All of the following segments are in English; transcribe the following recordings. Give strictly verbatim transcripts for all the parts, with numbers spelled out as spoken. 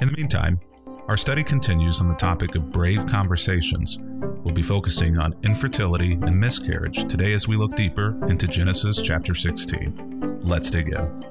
In the meantime, our study continues on the topic of brave conversations. We'll be focusing on infertility and miscarriage today as we look deeper into Genesis chapter sixteen. Let's dig in.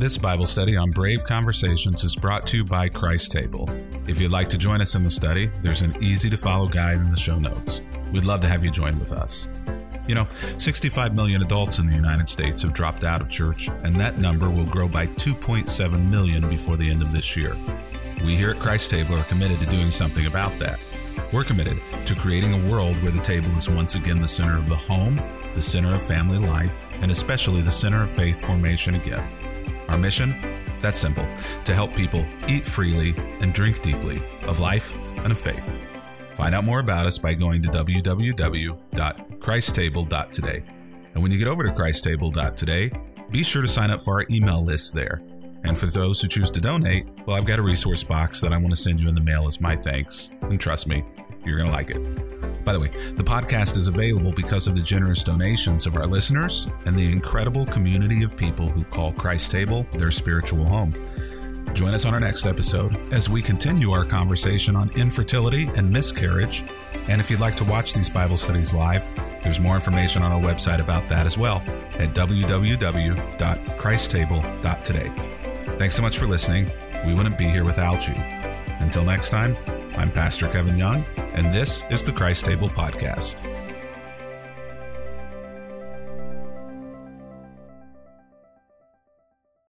This Bible study on Brave Conversations is brought to you by Christ Table. If you'd like to join us in the study, there's an easy-to-follow guide in the show notes. We'd love to have you join with us. You know, sixty-five million adults in the United States have dropped out of church, and that number will grow by two point seven million before the end of this year. We here at Christ Table are committed to doing something about that. We're committed to creating a world where the table is once again the center of the home, the center of family life, and especially the center of faith formation again. Our mission? That's simple, to help people eat freely and drink deeply of life and of faith. Find out more about us by going to w w w dot christ table dot today. And when you get over to christ table dot today, be sure to sign up for our email list there. And for those who choose to donate, well, I've got a resource box that I want to send you in the mail as my thanks. And trust me, you're going to like it. By the way, the podcast is available because of the generous donations of our listeners and the incredible community of people who call Christ Table their spiritual home. Join us on our next episode as we continue our conversation on infertility and miscarriage. And if you'd like to watch these Bible studies live, there's more information on our website about that as well at w w w dot christ table dot today. Thanks so much for listening. We wouldn't be here without you. Until next time, I'm Pastor Kevin Young, and this is the Christ Table Podcast.